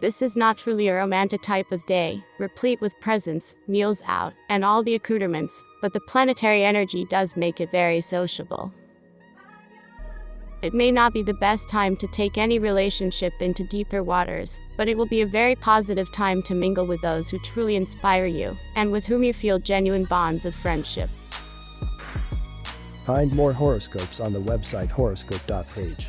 This is not truly a romantic type of day, replete with presents, meals out, and all the accoutrements, but the planetary energy does make it very sociable. It may not be the best time to take any relationship into deeper waters, but it will be a very positive time to mingle with those who truly inspire you, and with whom you feel genuine bonds of friendship. Find more horoscopes on the website horoscope.page.